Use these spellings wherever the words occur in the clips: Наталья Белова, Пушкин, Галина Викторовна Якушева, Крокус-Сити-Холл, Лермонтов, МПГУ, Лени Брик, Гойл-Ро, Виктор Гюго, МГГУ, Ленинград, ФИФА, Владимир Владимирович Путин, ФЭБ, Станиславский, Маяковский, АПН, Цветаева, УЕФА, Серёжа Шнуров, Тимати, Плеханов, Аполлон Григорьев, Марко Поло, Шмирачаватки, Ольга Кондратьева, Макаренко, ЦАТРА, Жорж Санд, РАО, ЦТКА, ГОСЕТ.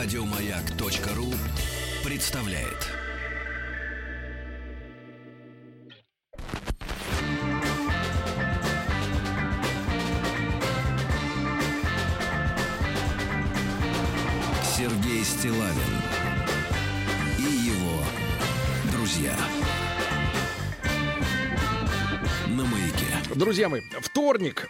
Радиомаяк.ру представляет. Сергей Стиллавин и его друзья. На маяке. Друзья мои, вторник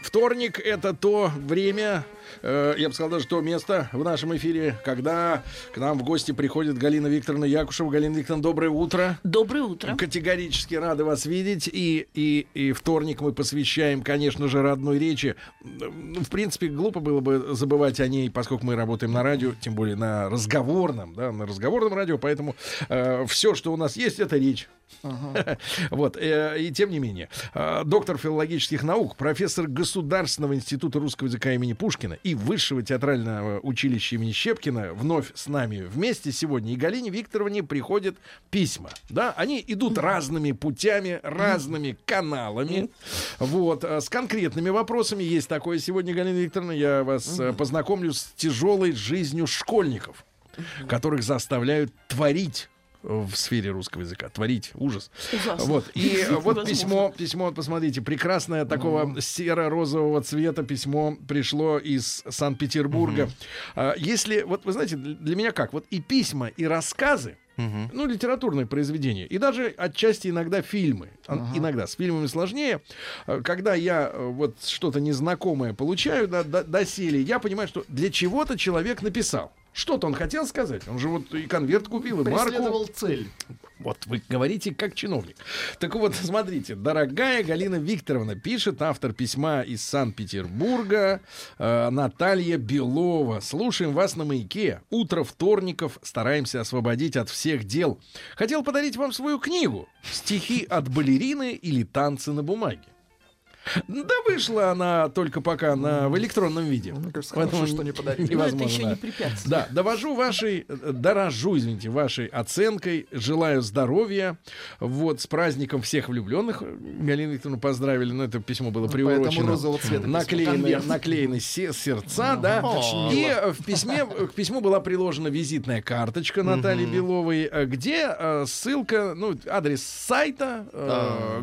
это то время, я бы сказал, даже то место в нашем эфире, когда к нам в гости приходит Галина Викторовна Якушева. Галина Викторовна, доброе утро. Доброе утро. Категорически рады вас видеть. И вторник мы посвящаем, конечно же, родной речи. В принципе, глупо было бы забывать о ней, поскольку мы работаем на радио, тем более на разговорном радио, поэтому все, что у нас есть, это речь. Ага. Вот, и тем не менее, доктор филологических наук, профессор Государственного института русского языка имени Пушкина и Высшего театрального училища имени Щепкина вновь с нами вместе сегодня. И Галине Викторовне приходят письма, да, они идут разными путями, разными каналами, вот, с конкретными вопросами. Есть такое сегодня, Галина Викторовна, я вас познакомлю с тяжелой жизнью школьников, которых заставляют творить в сфере русского языка. Творить ужас. Ужасно. Вот. И вот письмо, посмотрите, прекрасное, такого серо-розового цвета письмо пришло из Санкт-Петербурга. Если, вот вы знаете, для меня как, вот и письма, и рассказы, ну, литературные произведения, и даже отчасти иногда фильмы. Иногда с фильмами сложнее. Когда я вот что-то незнакомое получаю доселе, я понимаю, что для чего-то человек написал. Что-то он хотел сказать. Он же вот и конверт купил, и марку. Преследовал цель. Вот вы говорите как чиновник. Так вот, смотрите. Дорогая Галина Викторовна, пишет автор письма из Санкт-Петербурга, Наталья Белова. Слушаем вас на маяке. Утро вторников стараемся освободить от всех дел. Хотел подарить вам свою книгу «Стихи от балерины» или «Танцы на бумаге». Да вышла она только пока в электронном виде. Ну, кажется, хорошо, что не подарили. Невозможно. Это еще не препятствие. Да, дорожу вашей оценкой. Желаю здоровья. Вот, с праздником всех влюбленных. Галина Викторовна поздравили, но это письмо было приурочено. Наклеены сердца, да. И к письму была приложена визитная карточка Натальи Беловой, где ссылка, адрес сайта,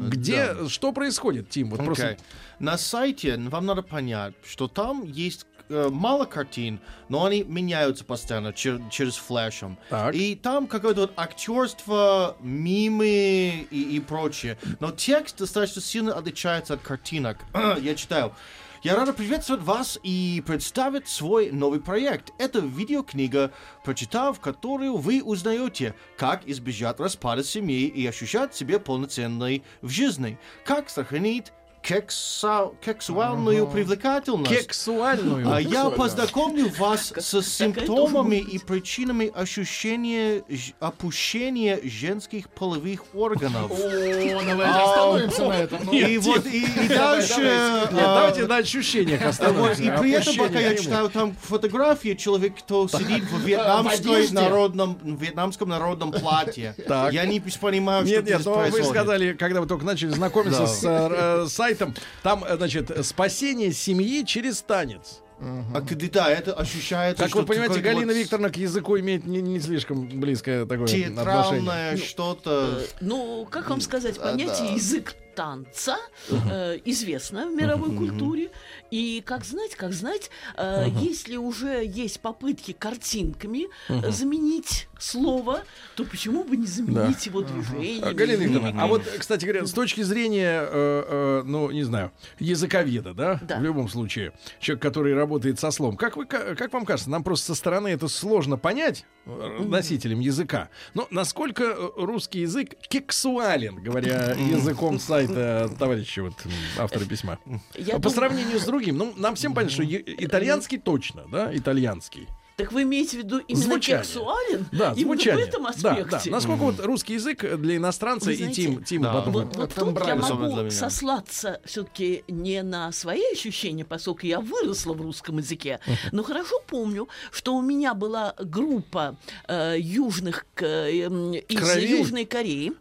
где что происходит, Тим, вот просто. На сайте вам надо понять, что там есть мало картин, но они меняются постоянно через флешем. Так. И там какое-то актерство, мимы и прочее. Но текст достаточно сильно отличается от картинок. Я читаю. Я рада приветствовать вас и представить свой новый проект. Это видеокнига, прочитав которую вы узнаете, как избежать распада семьи и ощущать себя полноценной в жизни. Как сохранить кексуальную привлекательность. Кексуальную. Я познакомлю вас с симптомами и причинами ощущения опущения женских половых органов. Остановимся на этом. И вот и дальше. Давайте на ощущениях остановимся. И при этом, пока я читаю там фотографии человека, кто сидит в вьетнамском народном платье. Я не понимаю, что здесь происходит. Вы сказали, когда вы только начали знакомиться с сайтом, там, значит, спасение семьи через танец. Да, это ощущается. Как вы понимаете, Галина Викторовна к языку имеет не слишком близкое такое отношение. Что-то. Как вам сказать, понятие язык танца известно в мировой культуре. И как знать, если уже есть попытки картинками заменить слово, то почему бы не заменить его движение? Галина Викторовна, а вот, кстати говоря, с точки зрения, не знаю, языковеда, да, в любом случае, человек, который работает со словом, как вам кажется, нам просто со стороны это сложно понять, носителям языка, но насколько русский язык кексуален, говоря языком сайта товарища, вот, автора письма? По сравнению с другим, нам всем понятно, что итальянский точно, да, итальянский. Так вы имеете в виду именно кексуален? Да, именно в этом аспекте? Да. Насколько вот русский язык для иностранца, знаете, и Тим подумает. Вот тут я могу сослаться все-таки не на свои ощущения, поскольку я выросла в русском языке, но хорошо помню, что у меня была группа южных из Южной Кореи.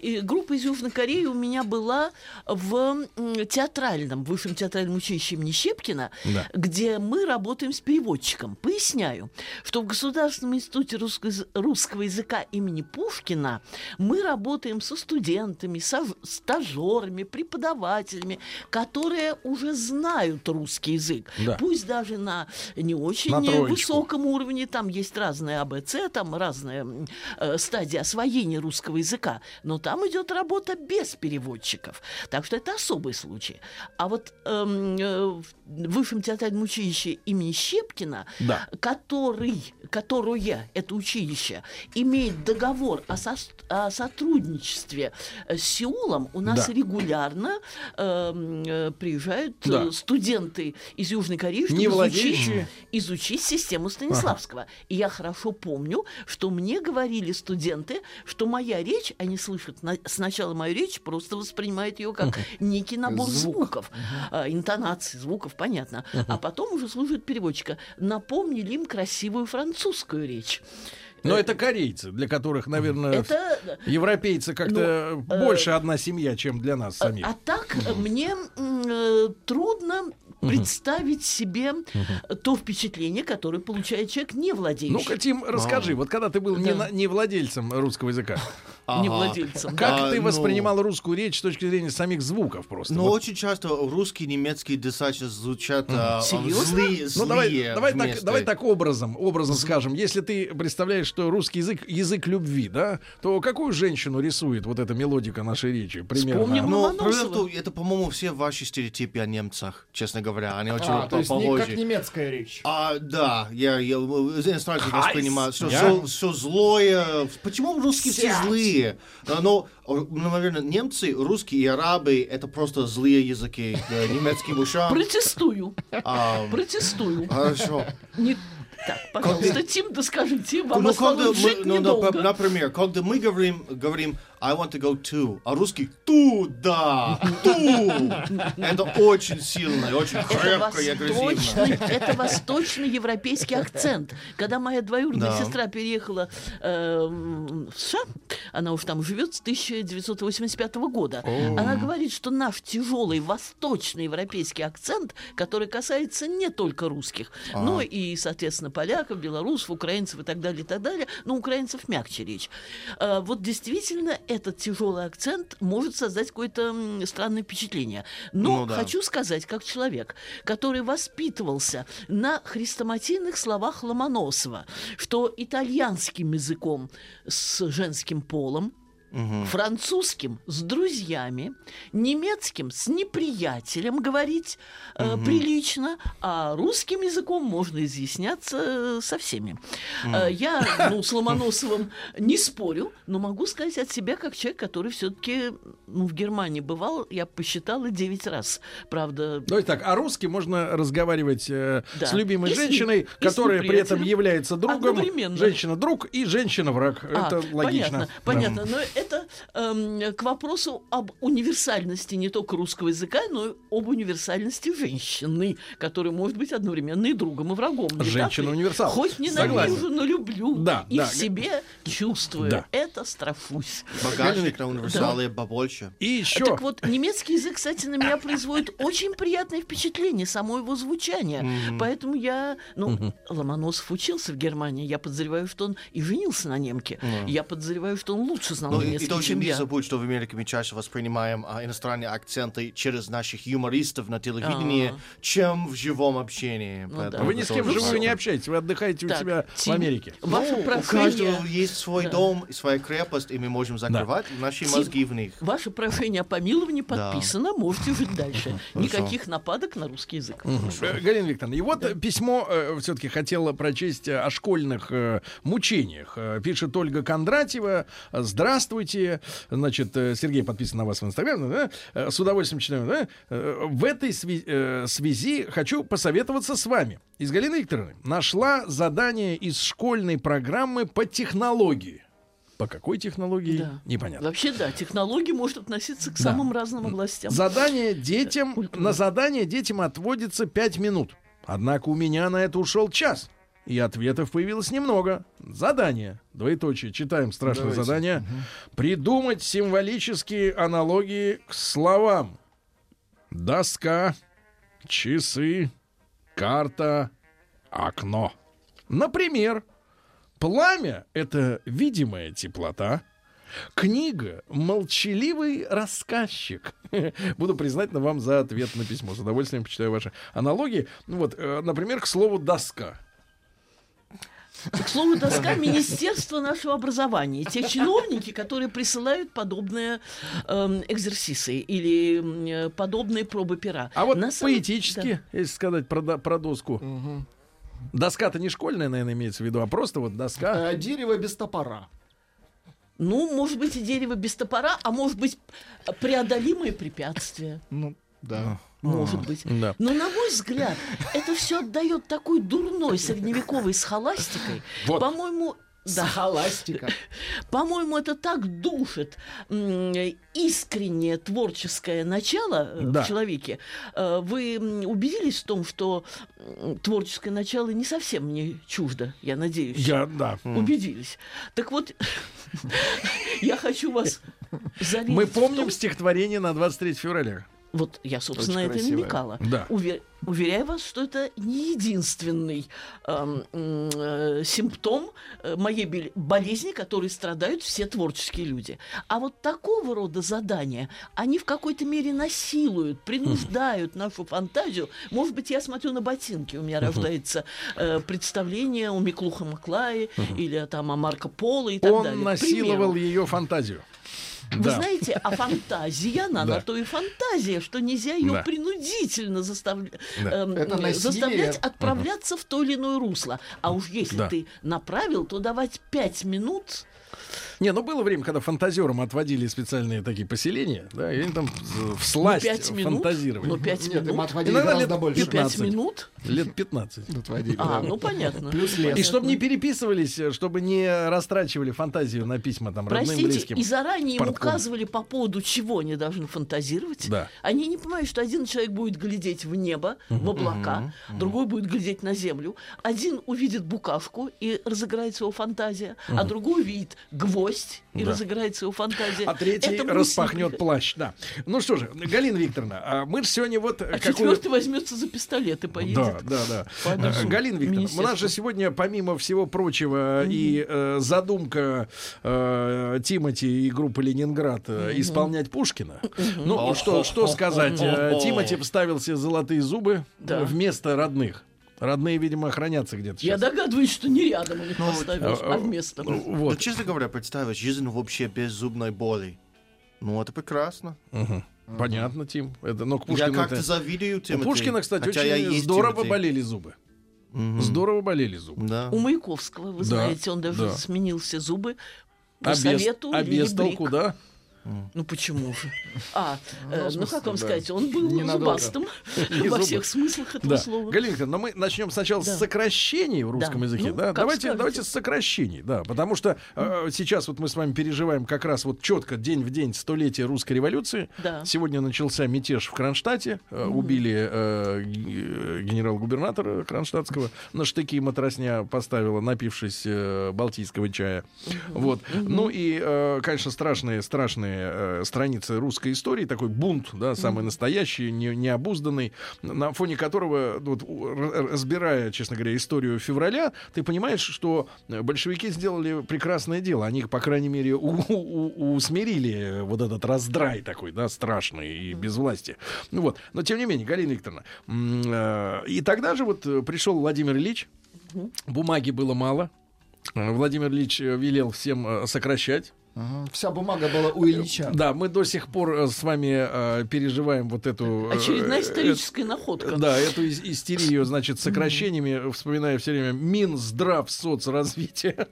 И группа из Южной Кореи у меня была в театральном, высшем театральном училище имени Щепкина, да, где мы работаем с переводчиком. Поясняю, что в Государственном институте русского языка имени Пушкина мы работаем со студентами, со стажерами, преподавателями, которые уже знают русский язык. Да. Пусть даже на не очень высоком уровне, там есть разные АБЦ, там разные стадии освоения русского языка, но там идет работа без переводчиков. Так что это особый случай. А вот в Высшем театральном училище имени Щепкина, да, которое это училище имеет договор о сотрудничестве с Сеулом, у нас, да, регулярно приезжают, да, студенты из Южной Кореи, чтобы изучить систему Станиславского. Ага. И я хорошо помню, что мне говорили студенты, что моя речь, они слышат сначала мою речь, просто воспринимают ее как некий набор звуков, интонаций, звуков, понятно. А потом уже слушают переводчика. Напомнили им красивую французскую речь. Но это корейцы, для которых, наверное, европейцы как-то больше одна семья, чем для нас самих. А так мне трудно представить себе то впечатление, которое получает человек, не владеющий. Ну-ка, Тим, расскажи, вот когда ты был не владельцем русского языка, как ты воспринимал русскую речь с точки зрения самих звуков просто? Ну, очень часто русский и немецкий достаточно звучат злые. Ну, давай так образом скажем. Если ты представляешь, что русский язык — язык любви, да, то какую женщину рисует вот эта мелодика нашей речи? Примерно. Вспомним Ломоносова. Это, по-моему, все ваши стереотипы о немцах, честно говоря. Они очень то есть похожи. Как немецкая речь. Да, я сразу воспринимаю, что все злое. Почему русские все злые? Но, наверное, немцы, русские и арабы — это просто злые языки немецким ушам. Протестую. Хорошо. Так, пожалуйста, Тим, доскажите, вам осталось жить недолго. Например, когда мы говорим I want to go to, а русский туда, это очень сильно, очень крепко и агрессивно. Это восточноевропейский акцент. Когда моя двоюродная сестра переехала в США, она уж там живет с 1985 года, она говорит, что наш тяжелый восточноевропейский акцент, который касается не только русских, но и, соответственно, поляков, белорусов, украинцев и так далее, но украинцев мягче речь. Вот действительно этот тяжелый акцент может создать какое-то странное впечатление. Но хочу сказать, как человек, который воспитывался на хрестоматийных словах Ломоносова, что итальянским языком с женским полом, французским с друзьями, немецким с неприятелем говорить прилично, а русским языком можно изъясняться со всеми. Я с Ломоносовым не спорю, но могу сказать от себя, как человек, который все-таки в Германии бывал, я посчитала 9 раз, правда. Ну и так, а русский можно разговаривать с любимой женщиной, которая при этом является другом. Женщина-друг и женщина-враг. Это логично. Понятно, но это к вопросу об универсальности не только русского языка, но и об универсальности женщины, которая может быть одновременно и другом, и врагом. Женщина-универсал. Хоть ненавижу, но люблю. Да, и в себе чувствую. Да. Это страшусь. Багажник на универсалы побольше. И еще. Так вот, немецкий язык, кстати, на меня производит очень приятное впечатление, само его звучание. Поэтому я... Ломоносов учился в Германии. Я подозреваю, что он и женился на немке. Я подозреваю, что он лучше знал. И тоже не забудь, что в Америке мы чаще воспринимаем иностранные акценты через наших юмористов на телевидении, чем в живом общении. Вы ни с кем вживую не общаетесь, вы отдыхаете у себя в Америке. У каждого есть свой дом, своя крепость, и мы можем закрывать наши мозги в них. Ваше прошение о помиловании подписано, можете жить дальше. Никаких нападок на русский язык. Галина Викторовна, и вот письмо все-таки хотела прочесть о школьных мучениях. Пишет Ольга Кондратьева. Здравствуйте. Значит, Сергей подписан на вас в Инстаграме. Да? С удовольствием читаю. Да? В этой связи хочу посоветоваться с вами. Из Галины Викторовны нашла задание из школьной программы по технологии. По какой технологии? Да. Непонятно. Вообще, да, технология может относиться к самым разным областям. На задание детям отводится 5 минут. Однако у меня на это ушел час. И ответов появилось немного. Задание. Двоеточие. Читаем страшное задание. Угу. Придумать символические аналогии к словам. Доска, часы, карта, окно. Например, пламя — это видимая теплота. Книга — молчаливый рассказчик. Буду признательна вам за ответ на письмо. С удовольствием почитаю ваши аналогии. Ну вот, например, к слову «доска». К слову, доска — министерство нашего образования. Те чиновники, которые присылают подобные экзерсисы или подобные пробы пера. А вот поэтически, да, если сказать про доску. Угу. Доска-то не школьная, наверное, имеется в виду, а просто вот доска. Дерево без топора. Ну, может быть, и дерево без топора, а может быть, преодолимые препятствия. Ну, да. Может быть. Да. Но, на мой взгляд, это все отдает такой дурной средневековой схоластикой. Вот. По-моему, да. Схоластика. По-моему, это так душит искреннее творческое начало, да, в человеке. Вы убедились в том, что творческое начало не совсем мне чуждо, я надеюсь. Я, да. Убедились. Так вот, я хочу вас заверить. Мы помним стихотворение на 23 февраля. Вот я, собственно, очень это красивая. Намекала. Да. Уверяю вас, что это не единственный симптом моей болезни, которой страдают все творческие люди. А вот такого рода задания, они в какой-то мере насилуют, принуждают нашу фантазию. Может быть, я смотрю на ботинки, у меня рождается представление о Миклухе Маклае или там, о Марко Поло и так далее. Он насиловал ее фантазию. Вы знаете, а фантазия, она то и фантазия, что нельзя ее принудительно заставлять отправляться в то или иное русло. А уж если ты направил, то давать 5 минут... Не, ну было время, когда фантазерам отводили специальные такие поселения, да, и они там всласть фантазировали. Ну, 5 минут. Им отводили гораздо больше. 5 минут? Лет 15. Отводили, ну понятно. Плюс лет. И чтобы не переписывались, чтобы не растрачивали фантазию на письма там родным, близким. Простите, и заранее им указывали, по поводу чего они должны фантазировать. Да. Они не понимают, что один человек будет глядеть в небо, в облака, другой будет глядеть на землю. Один увидит букашку и разыграется его фантазия, а другой увидит гвоздь и разыграется его фантазия. А третий распахнет плащ. Да. Ну что же, Галина Викторовна, мы же сегодня вот... четвертый возьмется за пистолет и поедет. Да. Галина Викторовна, у нас же сегодня, помимо всего прочего, и задумка Тимати и группы «Ленинград» исполнять Пушкина. Ну, что сказать? Тимати вставил себе золотые зубы вместо родных. Родные, видимо, хранятся где-то сейчас. Я догадываюсь, что не рядом у них поставишь, а вместо. Вот. Да, честно говоря, представишь жизнь вообще без зубной боли. Ну, это прекрасно. Понятно, Тим. Это, но к Пушкину я как-то завидую, Тимати. У Пушкина, кстати, очень здорово болели зубы. Здорово болели зубы. Да. У Маяковского, вы знаете, он даже сменил все зубы по совету Лени Брик. А без толку, да? Ну почему же? Ну как вам сказать, он был зубастым во всех смыслах этого слова. Галинка, но мы начнем сначала с сокращений в русском языке. Давайте с сокращений, потому что сейчас вот мы с вами переживаем как раз вот четко день в день столетие русской революции. Сегодня начался мятеж в Кронштадте, убили генерал-губернатора кронштадтского, на штыки матросня поставила, напившись балтийского чая. Вот. Ну и, конечно, страшные страницы русской истории, такой бунт, да, самый настоящий, необузданный, на фоне которого, вот, разбирая, честно говоря, историю февраля, ты понимаешь, что большевики сделали прекрасное дело. Они, по крайней мере, усмирили вот этот раздрай такой, да, страшный и безвластие. Ну, вот. Но, тем не менее, Галина Викторовна, и тогда же вот пришел Владимир Ильич, бумаги было мало, Владимир Ильич велел всем сокращать. Вся бумага была у Ильича. Да, мы до сих пор с вами переживаем вот эту... Очередная историческая находка. Да, эту истерию, значит, сокращениями, вспоминая все время Минздравсоцразвитие,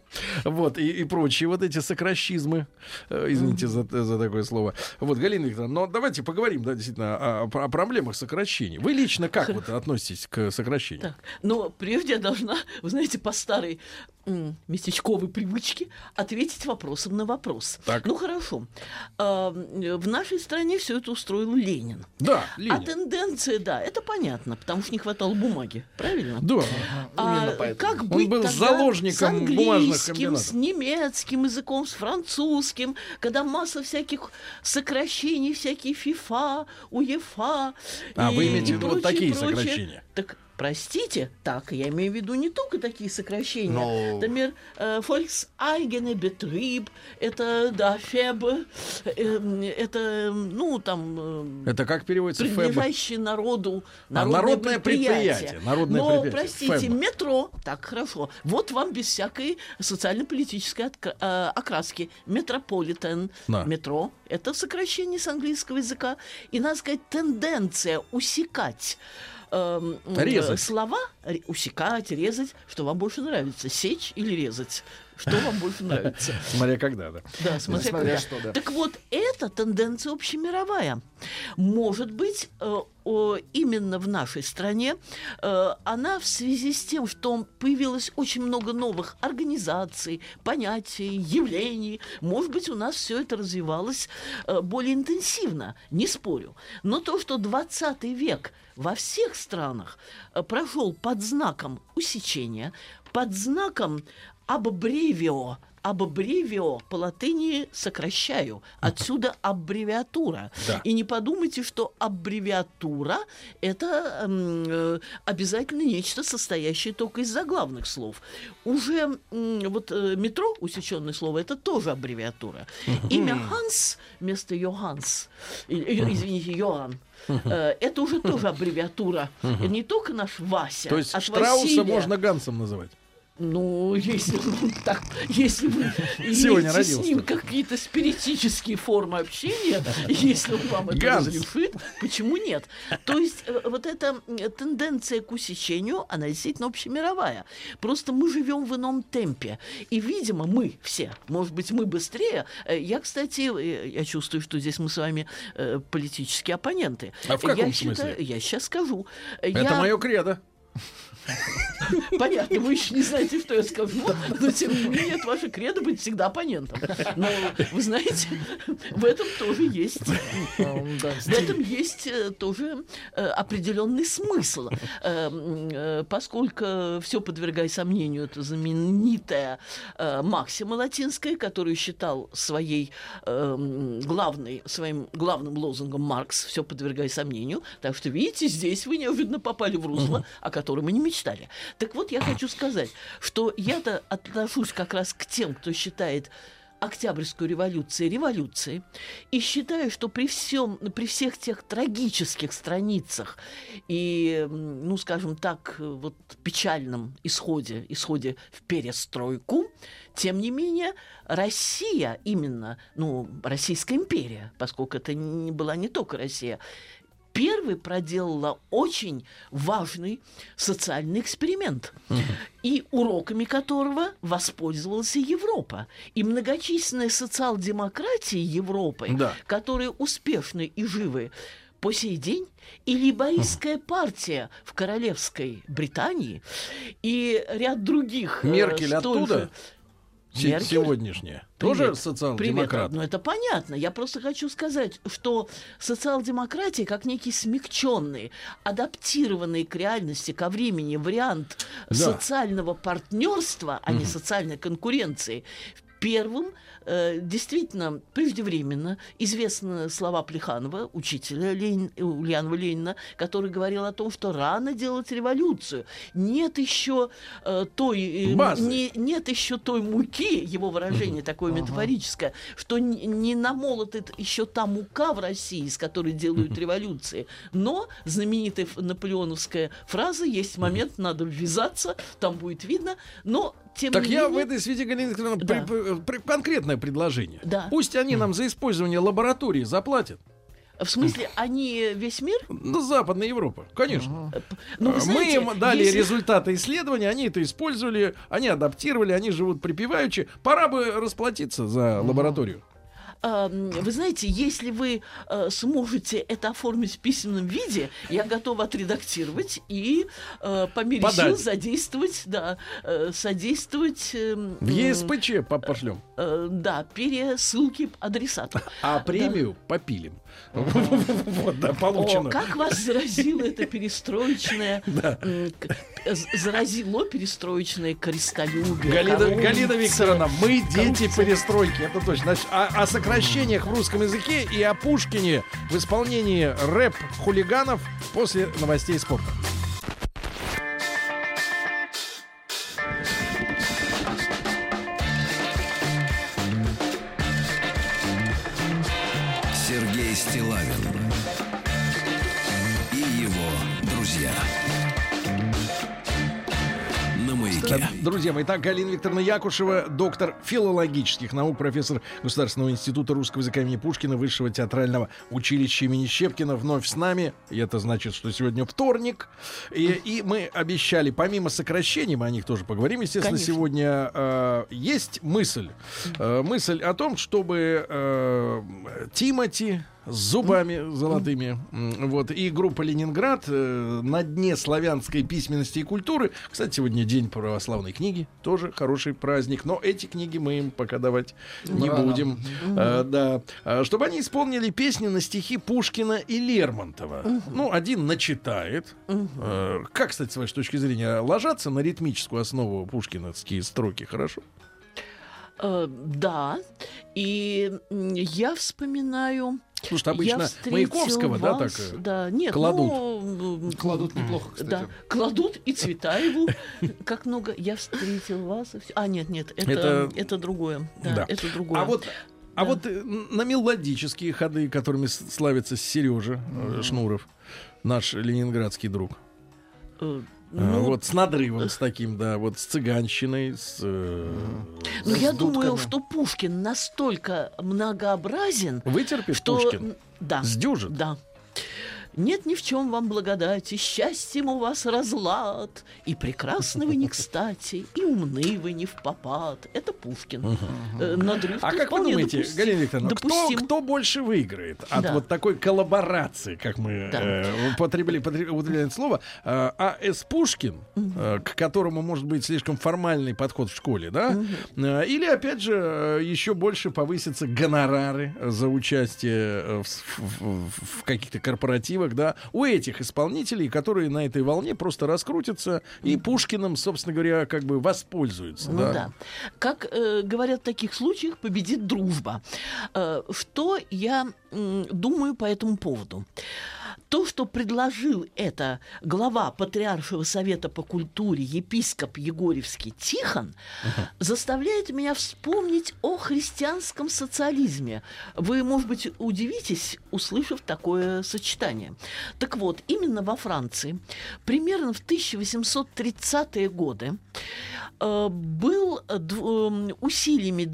вот, и прочие вот эти сокращизмы. Извините за такое слово. Вот, Галина Викторовна, но давайте поговорим, да, действительно, о проблемах сокращений. Вы лично как вот относитесь к сокращению? Так, но прежде я должна, вы знаете, по старой местечковой привычки ответить вопросом на вопрос. Так. Ну хорошо. В нашей стране все это устроил Ленин. Да, Ленин. А тенденция, да, это понятно, потому что не хватало бумаги, правильно? Да. Как быть? Он был заложником бумажных комбинатов. С немецким языком, с французским, когда масса всяких сокращений, всякие ФИФА, УЕФА. А вы имеете в виду вот такие сокращения? Так. Простите, так, я имею в виду не только такие сокращения. No. Например, Volkseigene Betrieb, это, да, ФЭБ, это, ну, там... Это как переводится ФЭБ? Принадлежащее народу, народное предприятие. Народное но, предприятие. Простите, ФЭБ. Метро, так, хорошо, вот вам без всякой социально-политической окраски. Метрополитен, no. Метро, это сокращение с английского языка. И, надо сказать, тенденция усекать резать. Слова усекать, резать, что вам больше нравится, сечь или резать, что вам больше нравится. Смотря когда, да. Да, смотря когда. Что, да. Так вот, эта тенденция общемировая. Может быть, именно в нашей стране она в связи с тем, что появилось очень много новых организаций, понятий, явлений. Может быть, у нас все это развивалось более интенсивно, не спорю. Но то, что 20 век во всех странах прошел под знаком усечения, под знаком аббревио. Аббревио по латыни сокращаю. Отсюда аббревиатура. Да. И не подумайте, что аббревиатура — это обязательно нечто, состоящее только из заглавных слов. Уже вот метро, усечённое слово, это тоже аббревиатура. Имя Ханс вместо Йоханс. Извините, Йоан. Это уже тоже аббревиатура. Не только наш Вася. То есть Штрауса Василия... можно Гансом называть. Ну, если вы, так, если вы имеете с ним какие-то спиритические формы общения, если он вам это разрешит, почему нет? То есть вот эта тенденция к усечению, она действительно общемировая. Просто мы живем в ином темпе. И, видимо, мы все, может быть, мы быстрее. Я, кстати, я чувствую, что здесь мы с вами политические оппоненты. А в каком смысле? Я сейчас скажу. Это мое кредо. Понятно, вы еще не знаете, что я скажу, но тем не менее это ваше кредо быть всегда оппонентом. Но вы знаете, в этом тоже есть, в этом есть тоже определенный смысл, поскольку все подвергая сомнению это знаменитая Максима латинская, которую считал своей главной, своим главным лозунгом Маркс, все подвергая сомнению. Так что видите, здесь вы неожиданно попали в русло, о котором и не мечтали. Так вот, я хочу сказать, что я-то отношусь как раз к тем, кто считает Октябрьскую революцию революцией, и считаю, что при всех тех трагических страницах и, ну, скажем так, вот печальном исходе в перестройку, тем не менее, Россия именно, ну, Российская империя, поскольку это была не только Россия, первый проделала очень важный социальный эксперимент, и уроками которого воспользовалась Европа. И многочисленные социал-демократии Европы, да. которые успешны и живы по сей день, и лейбористская партия в королевской Британии, и ряд других... Меркель оттуда? Сегодняшняя. Тоже социал-демократ? Ну, это понятно. Я просто хочу сказать, что социал-демократия, как некий смягченный, адаптированный к реальности, ко времени вариант да. социального партнерства, а не социальной конкуренции, первым действительно преждевременно известны слова Плеханова, учителя Ульянова Ленина, который говорил о том, что рано делать революцию. Нет еще той муки, его выражение такое метафорическое, что не намолота еще та мука в России, из которой делают революции. Но знаменитая наполеоновская фраза «Есть момент, надо ввязаться, там будет видно». Но тем так я в этой связи, Галина Викторовна, да. Конкретное предложение. Да. Пусть они нам за использование лаборатории заплатят. В смысле, они весь мир? Ну, Западная Европа, конечно. Ну, знаете, мы им дали результаты исследования, они это использовали, они адаптировали, они живут припеваючи. Пора бы расплатиться за лабораторию. вы знаете, если вы сможете это оформить в письменном виде, я готова отредактировать и по мере сил задействовать, да, содействовать... В ЕСПЧ пошлем. Да, пересылки адресату. А премию попилим. Вот, да, получено. О, как вас заразило это перестроечное, заразило перестроечное крестолюбие. Галина Викторовна, мы дети перестройки, это точно. Значит, о сокращениях в русском языке и о Пушкине в исполнении рэп-хулиганов после новостей спорта. Сергей Стиллавин и его друзья. Друзья мои, так, Галина Викторовна Якушева, доктор филологических наук, профессор Государственного института русского языка имени Пушкина, Высшего театрального училища имени Щепкина, вновь с нами. И это значит, что сегодня вторник. И мы обещали, помимо сокращений, мы о них тоже поговорим, естественно, конечно, сегодня есть мысль. Мысль о том, чтобы Тимати... с зубами золотыми. Вот. И группа «Ленинград» на дне славянской письменности и культуры. Кстати, сегодня день православной книги. Тоже хороший праздник. Но эти книги мы им пока давать не будем. Да. Чтобы они исполнили песни на стихи Пушкина и Лермонтова. Ну, один начитает. Как, кстати, с вашей точки зрения, ложатся на ритмическую основу пушкиновские строки? Хорошо? Да. И я вспоминаю... Слушай, обычно Маяковского, вас, да, так да, нет, кладут. Ну, кладут неплохо, кстати. Да, кладут и Цветаеву. Как много «я встретил вас». А, нет, это другое. Да, это другое. А вот на мелодические ходы, которыми славится Серёжа Шнуров, наш ленинградский друг. Ну, вот с надрывом, с таким, да, вот с цыганщиной, с... Но я думаю, что Пушкин настолько многообразен... Вытерпит что... Пушкин? Да. Сдюжит? Да. Нет ни в чем вам благодати, счастьем у вас разлад, и прекрасны вы не кстати, и умны вы не впопад. Это Пушкин. А как вы думаете, Галина Викторовна, кто больше выиграет от вот такой коллаборации, как мы употребляем слово, А.С. Пушкин, к которому может быть слишком формальный подход в школе, да? Или, опять же, еще больше повысятся гонорары за участие в каких-то корпоративах, да, у этих исполнителей, которые на этой волне просто раскрутятся и Пушкиным, собственно говоря, как бы воспользуются. Ну да. Да. Как говорят в таких случаях, победит дружба. Что я думаю по этому поводу? То, что предложил это глава Патриаршего совета по культуре епископ Егорьевский Тихон, заставляет меня вспомнить о христианском социализме. Вы, может быть, удивитесь, услышав такое сочетание. Так вот, именно во Франции примерно в 1830-е годы был усилиями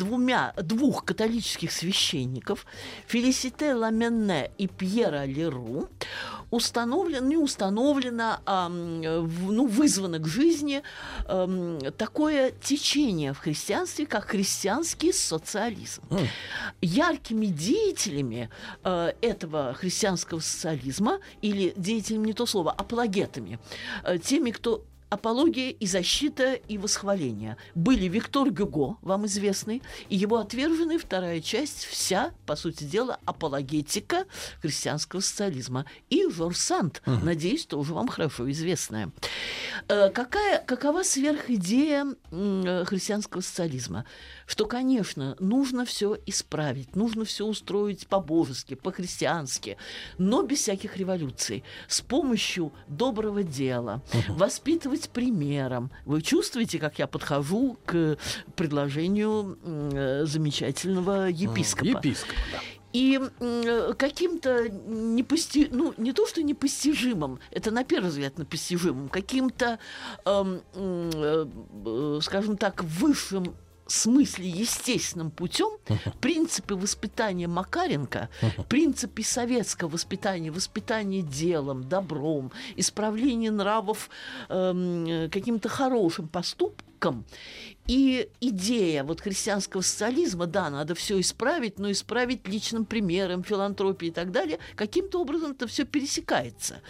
двух католических священников Фелисите Ламенне и Пьера Леру вызвано к жизни такое течение в христианстве, как христианский социализм. Яркими деятелями этого христианского социализма, или деятелями не то слово, апологетами, теми, кто... Апология и защита и восхваление. Были Виктор Гюго, вам известный, и его отверженная вторая часть, вся, по сути дела, апологетика христианского социализма. И Жорж Санд, надеюсь, тоже вам хорошо известная. Какова сверхидея христианского социализма? Что, конечно, нужно все исправить, нужно все устроить по-божески, по-христиански, но без всяких революций, с помощью доброго дела, воспитывать примером. Вы чувствуете, как я подхожу к предложению замечательного епископа? Епископа, да. И каким-то не то что непостижимым, это на первый взгляд непостижимым, каким-то, скажем так, высшим смысле естественным путем принципы воспитания Макаренко, принципы советского воспитания, воспитания делом, добром, исправление нравов каким-то хорошим поступком, ликом. И идея вот христианского социализма, да, надо все исправить, но исправить личным примером, филантропией и так далее, каким-то образом это все пересекается.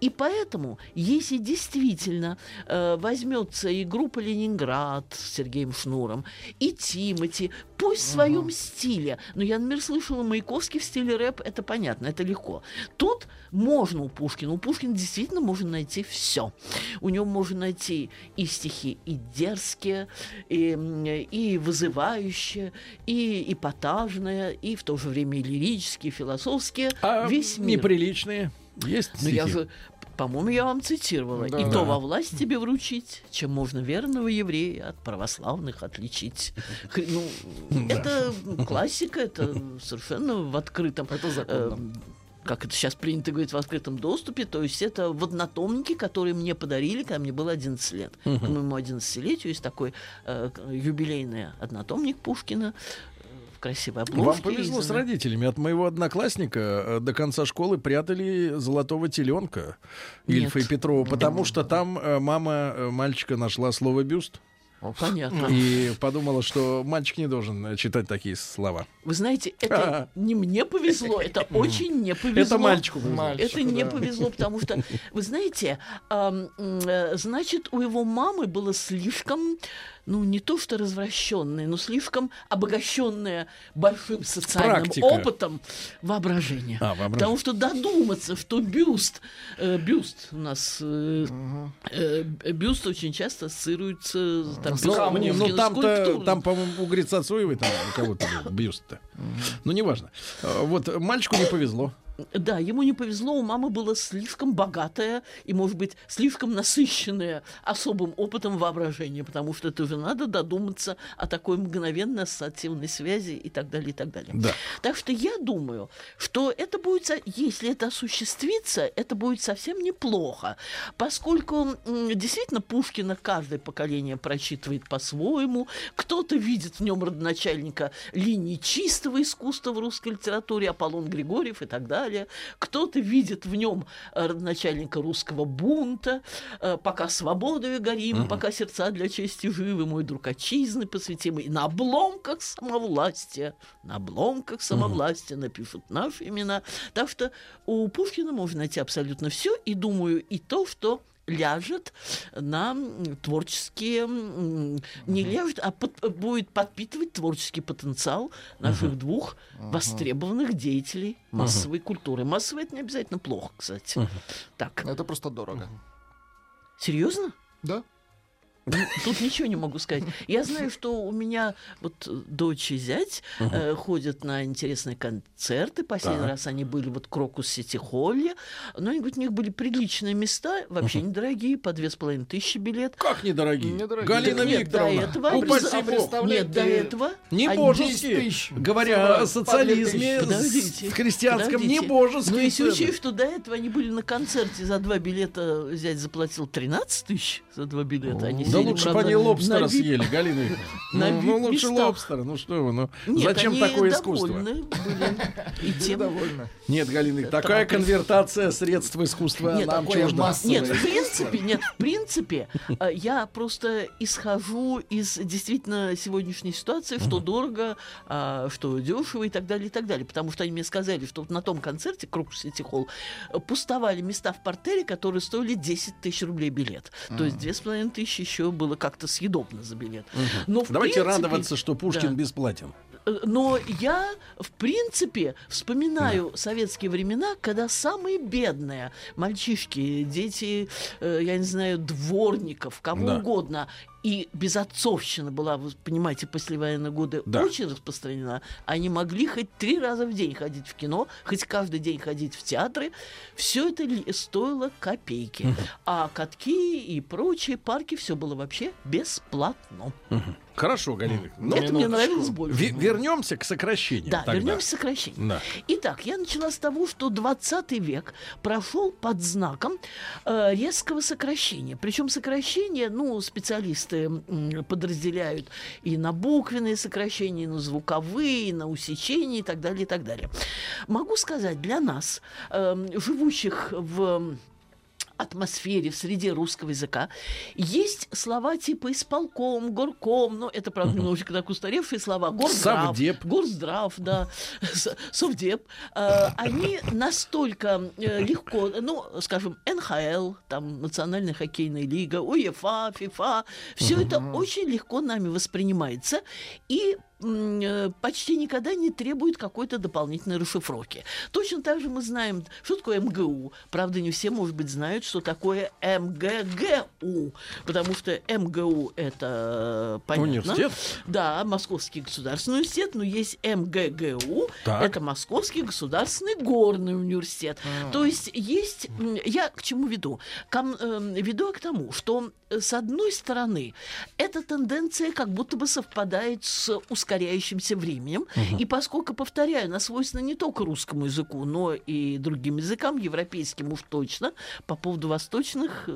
И поэтому, если действительно возьмется и группа «Ленинград» с Сергеем Шнуром, и Тимати, пусть в своем стиле, но я, например, слышала Маяковский в стиле рэп, это понятно, это легко. Тут можно у Пушкина действительно можно найти все. У него можно найти и стихи, и дерзкие, и вызывающие, и эпатажные, и в то же время и лирические, и философские. А весь мир. Неприличные есть стихи? Я же, по-моему, я вам цитировала. Да, и да. То во власть тебе вручить, чем можно верного еврея от православных отличить. Ну, да. Это классика, это совершенно в открытом... Это законно. Как это сейчас принято говорить, в открытом доступе, то есть это в однотомнике, которые мне подарили, когда мне было 11 лет. К моему 11-летию есть такой юбилейный однотомник Пушкина в красивой обложке. Вам повезло с родителями. От моего одноклассника до конца школы прятали «Золотого теленка» Ильфа и Петрова, потому что там мама мальчика нашла слово «бюст». Понятно. И подумала, что мальчик не должен читать такие слова. Вы знаете, это не мне повезло, это очень не повезло. Это мальчику повезло. Это не повезло, потому что, вы знаете, значит, у его мамы было слишком, ну, не то что развращенное, но слишком обогащенное большим социальным опытом воображение. Потому что додуматься, что бюст у нас, бюст очень часто ассоциируется с там, по-моему, у Грица Цоевой там кого-то бьюст-то. Ну, неважно. Вот, мальчику не повезло. Да, ему не повезло, у мамы было слишком богатое и, может быть, слишком насыщенное особым опытом воображение, потому что это же надо додуматься о такой мгновенной ассоциативной связи и так далее, и так далее. Да. Так что я думаю, что это будет, если это осуществится, это будет совсем неплохо, поскольку действительно Пушкина каждое поколение прочитывает по-своему, кто-то видит в нем родоначальника линии чистого искусства в русской литературе, Аполлон Григорьев и так далее. Кто-то видит в нем родоначальника русского бунта, пока свободою горим, пока сердца для чести живы, мой друг отчизны посвятим, и на обломках самовластия напишут наши имена. Так что у Пушкина можно найти абсолютно все, и, думаю, и то, что ляжет на творческие... Не ляжет, а будет подпитывать творческий потенциал наших двух востребованных деятелей массовой культуры. Массовая — это не обязательно плохо, кстати. Так. Это просто дорого. Серьезно? Да. Тут ничего не могу сказать. Я знаю, что у меня вот дочь и зять ходят на интересные концерты. Последний раз они были вот в Крокус-Сити-Холле. Но они говорят, у них были приличные места, вообще недорогие, по 2,5 тысячи билет. Как недорогие? Галина Викторовна, до этого небожески, говоря о социализме в христианском, небожески. Но если учесть, что до этого они были на концерте за 2 билета, зять заплатил 13 тысяч за 2 билета, они да лучше бы они лобстера съели, Галина Викторовна. Ну, лучше лобстера. Ну, что вы, ну, нет, зачем такое искусство? И тем... Нет, Галина Викторовна, такая конвертация средств искусства нам чужда. Нет, в принципе, я просто исхожу из действительно сегодняшней ситуации, что дорого, что дешево и так далее, потому что они мне сказали, что вот на том концерте Крокус-Сити-Холл пустовали места в партере, которые стоили 10 тысяч рублей билет. То есть 2,5 тысячи еще было как-то съедобно за билет. Но, давайте принципе, радоваться, что Пушкин бесплатен. Но я, в принципе, вспоминаю советские времена, когда самые бедные мальчишки, дети, я не знаю, дворников, кого угодно, и безотцовщина была, вы понимаете, послевоенные годы очень распространена. Они могли хоть 3 раза в день ходить в кино, хоть каждый день ходить в театры. Все это стоило копейки. А катки и прочие парки, все было вообще бесплатно. Хорошо, Галина. Ну, это мне нравилось больше. Вернемся к сокращению. Да, вернемся к сокращению. Да. Итак, я начала с того, что 20 век прошел под знаком резкого сокращения. Причем сокращение, ну, специалисты подразделяют и на буквенные сокращения, и на звуковые, и на усечения, и так далее, и так далее. Могу сказать, для нас, живущих в атмосфере, в среде русского языка. Есть слова типа исполком, горком, но это, правда, немножечко так устаревшие слова. Горздрав, горздрав, да, совдеп. Они настолько легко, ну, скажем, НХЛ, там, Национальная хоккейная лига, УЕФА, ФИФА, все это очень легко нами воспринимается и почти никогда не требует какой-то дополнительной расшифровки. Точно так же мы знаем, что такое МГУ. Правда, не все, может быть, знают, что такое МГГУ, потому что МГУ — это, понятно, университет. Да, Московский государственный университет, но есть МГГУ, так. Это Московский государственный горный университет. То есть есть... Я к чему веду? Веду я к тому, что, с одной стороны, эта тенденция как будто бы совпадает с ускоряющимся временем. И поскольку, повторяю, она свойственна не только русскому языку, но и другим языкам, европейским уж точно, по поводу восточных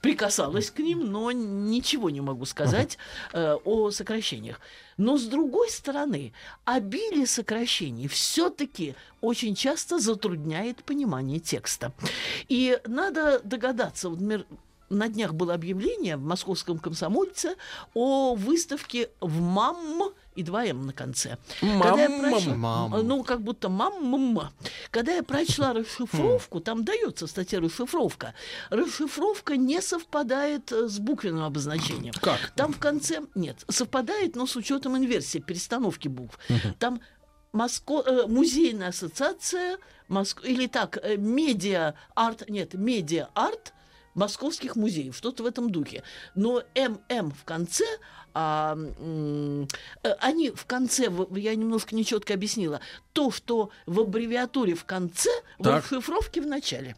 прикасалась к ним, но ничего не могу сказать о сокращениях. Но, с другой стороны, обилие сокращений все-таки очень часто затрудняет понимание текста. И надо догадаться, например, на днях было объявление в Московском комсомольце о выставке в МАМ и 2М на конце. Ну, как будто мам-мама. Когда я прочла расшифровку, там дается в статье расшифровка. Расшифровка не совпадает с буквенным обозначением. Как? Там в конце... Нет, совпадает, но с учетом инверсии, перестановки букв. Там музейная ассоциация, или так, медиа-арт... Нет, медиа-арт московских музеев, что-то в этом духе. Но ММ в конце, они в конце, я немножко нечетко объяснила, то, что в аббревиатуре в конце, в расшифровке в начале.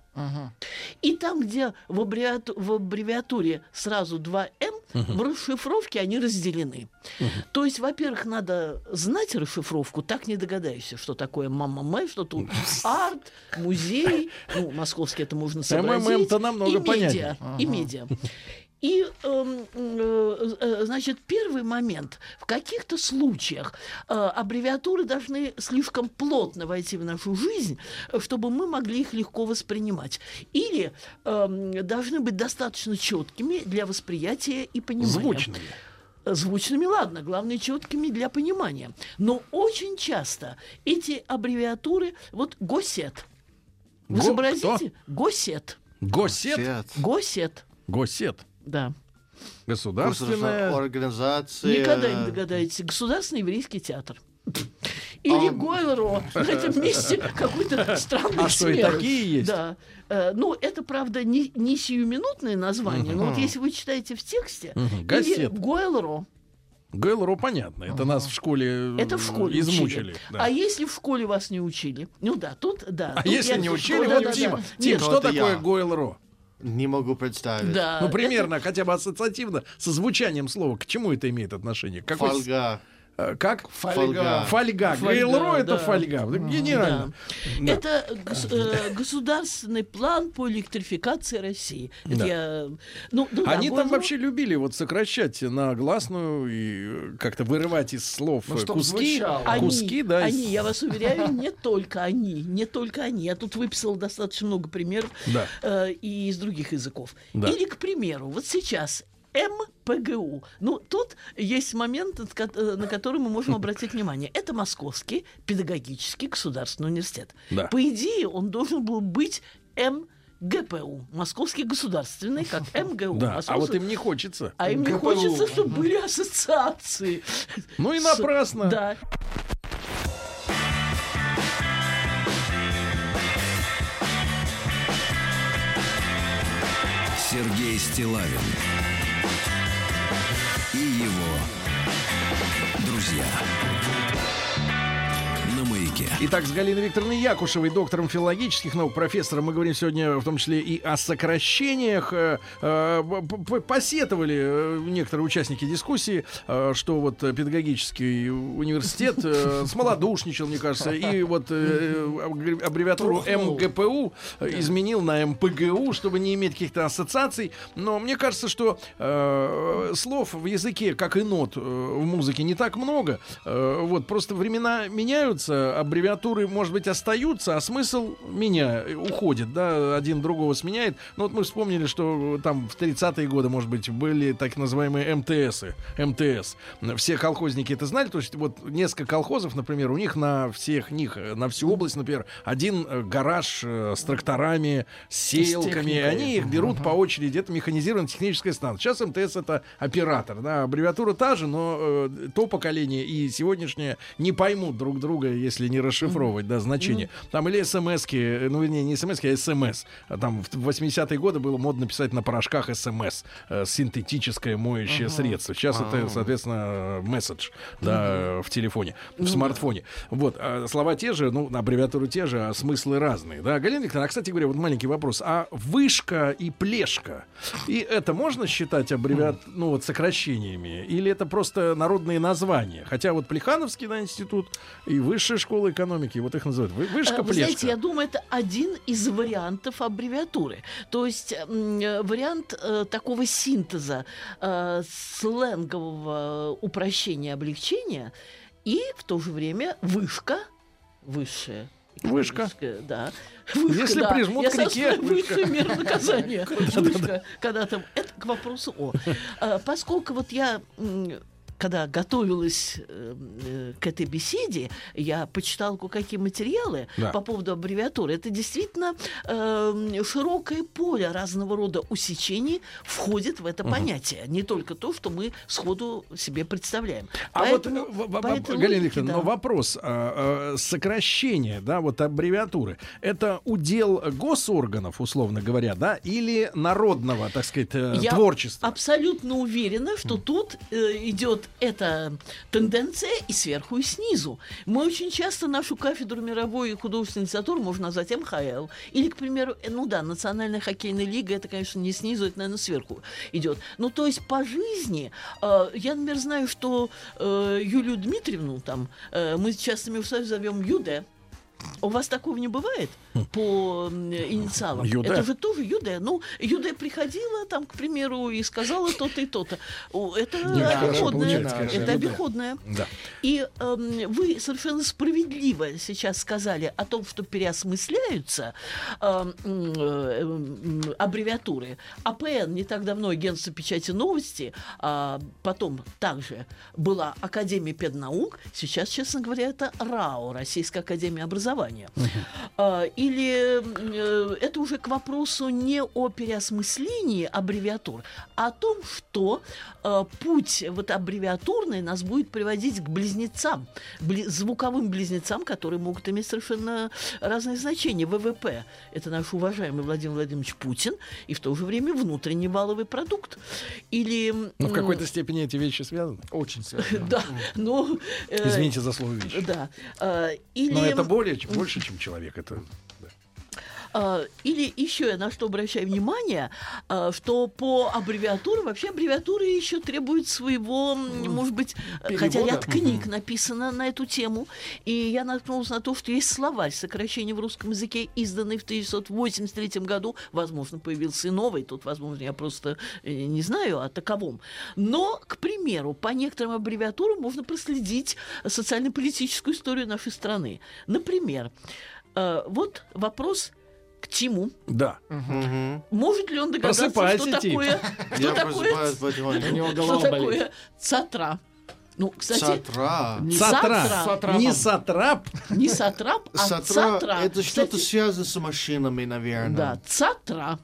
И там, где в аббревиатуре сразу 2М, в расшифровке они разделены. То есть, во-первых, надо знать расшифровку, так не догадаешься, что такое мама-мэ, что тут арт, музей, ну, московский это можно сообразить, МММ-то намного и медиа. И медиа. И, значит, первый момент. В каких-то случаях аббревиатуры должны слишком плотно войти в нашу жизнь, чтобы мы могли их легко воспринимать. Или должны быть достаточно четкими для восприятия и понимания. Звучными. Звучными, ладно, главное, четкими для понимания. Но очень часто эти аббревиатуры... Вот ГОСЕТ. Вы сообразите? ГОСЕТ. ГОСЕТ? ГОСЕТ. ГОСЕТ. Да. Государственная организация. Никогда не догадаетесь. Государственный еврейский театр. Или Гойл-Ро. На этом месте какой-то странный смех. А что, и такие есть? Да. Ну, это, правда, не сиюминутное название, но вот если вы читаете в тексте, или Гойл-Ро. Гойл-Ро, понятно, это нас в школе, измучили. Да. А если в школе вас не учили? Ну да, тут, да. А тут если не учили, вот Тим, что такое Гойл-Ро? Не могу представить. Да, ну, примерно, это... хотя бы ассоциативно, со звучанием слова. К чему это имеет отношение? Какой... Фольга. Как? Фольга. Фольга. Гейлро — это фольга. Генерально. Да. Это государственный план по электрификации России. Да. Они там вообще любили вот сокращать на гласную и как-то вырывать из слов куски. Они, я вас уверяю, не только они. Не только они. Я тут выписал достаточно много примеров и из других языков. Да. Или, к примеру, вот сейчас МПГУ. Ну, тут есть момент, на который мы можем обратить внимание. Это Московский педагогический государственный университет. Да. По идее, он должен был быть МГПУ. Московский государственный, как МГУ. Да. Московский... А вот им не хочется. А им МГПУ. Не хочется, чтобы были ассоциации. Ну и напрасно. Да. Сергей Стиллавин и его друзья на Маяке. Итак, с Галиной Викторовной Якушевой, доктором филологических наук, профессором, мы говорим сегодня в том числе и о сокращениях. Посетовали некоторые участники дискуссии, что вот педагогический университет смолодушничал, мне кажется, и вот аббревиатуру МГПУ изменил на МПГУ, чтобы не иметь каких-то ассоциаций. Но мне кажется, что слов в языке, как и нот в музыке, не так много. Вот, просто времена меняются, аббревиатуры, может быть, остаются, а смысл уходит, да, один другого сменяет. Ну вот мы вспомнили, что там в 30-е годы, может быть, были так называемые МТС. Все колхозники это знали, то есть вот несколько колхозов, например, у них на всю область, например, один гараж с тракторами, с сеялками, они их берут по очереди, это механизированная техническая станция. Сейчас МТС это оператор, да, аббревиатура та же, но то поколение и сегодняшнее не поймут друг друга, если не расшифровывать, да, значение. Там или смс-ки, не смс-ки, а смс. Там в 80-е годы было модно писать на порошках смс. Синтетическое моющее средство. Сейчас это, соответственно, месседж, да, в телефоне, в смартфоне. Вот. А слова те же, аббревиатуры те же, а смыслы разные. Да, Галина Викторовна, кстати говоря, вот маленький вопрос. А вышка и плешка, и это можно считать сокращениями? Или это просто народные названия? Хотя вот Плехановский, да, институт и Высшая школа экономики, вот их называют вышка-плешка. Вы знаете, я думаю, это один из вариантов аббревиатуры. То есть вариант такого синтеза сленгового упрощения, облегчения и в то же время вышка, высшая. Вышка. Да. Вышка, если прижмут к реке. Высшая мера наказания. Вышка. Когда там... Это к вопросу о. Поскольку вот я... Когда готовилась к этой беседе, я почитала кое-какие материалы по поводу аббревиатуры. Это действительно широкое поле разного рода усечений входит в это понятие. Не только то, что мы сходу себе представляем. Галина Викторовна, но вопрос сокращения, да, вот аббревиатуры, это удел госорганов, условно говоря, да, или народного, так сказать, творчества? Я абсолютно уверена, что тут идет эта тенденция и сверху, и снизу. Мы очень часто нашу кафедру мировой художественной литературы можно назвать МХЛ. Или, к примеру, Национальная хоккейная лига, это, конечно, не снизу, это, наверное, сверху идет. Ну, то есть по жизни, я, например, знаю, что Юлию Дмитриевну там мы часто между собой зовем Юде. У вас такого не бывает по инициалам? Юде. Это же тоже Юде. Ну, Юде приходила там, к примеру, и сказала то-то и то-то. Это обиходное. Да. И вы совершенно справедливо сейчас сказали о том, что переосмысляются аббревиатуры. АПН, не так давно Агентство печати новости, потом также была Академия педнаук. Сейчас, честно говоря, это РАО, Российская академия образования. Или это уже к вопросу не о переосмыслении аббревиатур, а о том, что путь вот аббревиатурный нас будет приводить к близнецам, звуковым близнецам, которые могут иметь совершенно разные значения. ВВП – это наш уважаемый Владимир Владимирович Путин, и в то же время внутренний валовый продукт. Или... Но в какой-то степени эти вещи связаны? Очень связаны. Да, но... Извините за слово «вещи». Да. Но это больше, чем человек. Это... Или еще я на что обращаю внимание, что по аббревиатуре, вообще аббревиатура еще требует своего, может быть, перевода. Хотя ряд книг написано на эту тему, и я наткнулась на то, что есть словарь сокращений в русском языке, изданный в 1983 году, возможно, появился и новый, тут, возможно, я просто не знаю о таковом, но, к примеру, по некоторым аббревиатурам можно проследить социально-политическую историю нашей страны. Например, вот вопрос... К чему? Да. Может ли он догадаться, что такое цатра? Ну, кстати, Не сатрап, а цатра. Это что-то связано с машинами, наверное. Да, цатра.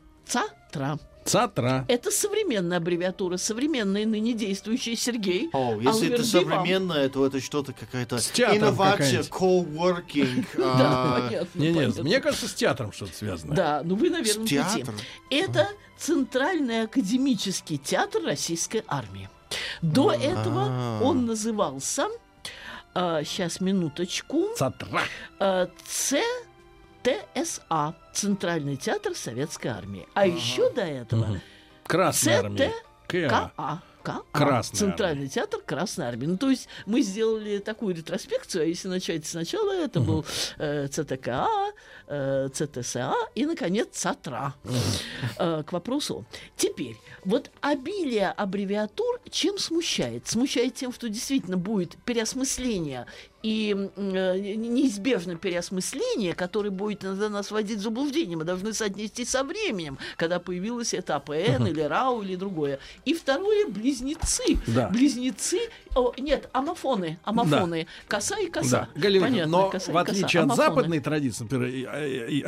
Цатра. Это современная аббревиатура, современная, ныне действующая, Сергей. Если это современная, то это что-то какая-то инновация, коуворкинг. Да, понятно. Мне кажется, с театром что-то связано. Да, ну вы, наверное, театр. Это Центральный академический театр Российской армии. До этого он назывался, сейчас минуточку, ЦТСА, Центральный театр Советской армии. А еще до этого ЦТКА. Центральный театр Красной армии. Ну, то есть мы сделали такую ретроспекцию, а если начать сначала, это был ЦТКА, ЦТСА и, наконец, ЦАТРА. К вопросу. Теперь, вот обилие аббревиатур чем смущает? Смущает тем, что действительно будет переосмысление и неизбежно переосмысление, которое будет иногда нас вводить в заблуждение. Мы должны соотнести со временем, когда появилась эта АПН или РАО или другое. И второе — близнецы. Да. Близнецы, амофоны. Да. Коса и коса. Да. Галина, понятно, но коса в отличие от западной традиции, например,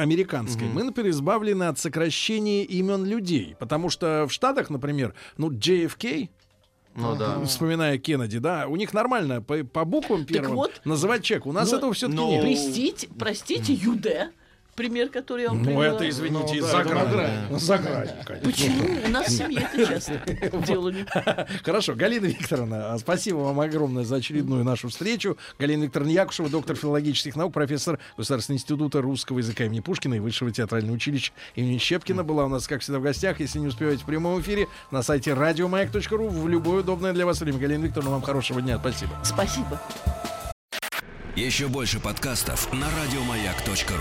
американской, мы, например, избавлены от сокращения имен людей. Потому что в Штатах, например, JFK, вспоминая Кеннеди, у них нормально по буквам первым называть человек. У нас этого все-таки нет. Простите, Юде. Пример, который я вам привела. Это, извините, за грань. За грань. Почему? У нас в семье это часто делали. Хорошо. Галина Викторовна, спасибо вам огромное за очередную нашу встречу. Галина Викторовна Якушева, доктор филологических наук, профессор Государственного института русского языка имени Пушкина и Высшего театрального училища имени Щепкина, была у нас, как всегда, в гостях. Если не успеваете в прямом эфире, на сайте радиомаяк.ру в любое удобное для вас время. Галина Викторовна, вам хорошего дня. Спасибо. Спасибо. Еще больше подкастов на радиомаяк.ру.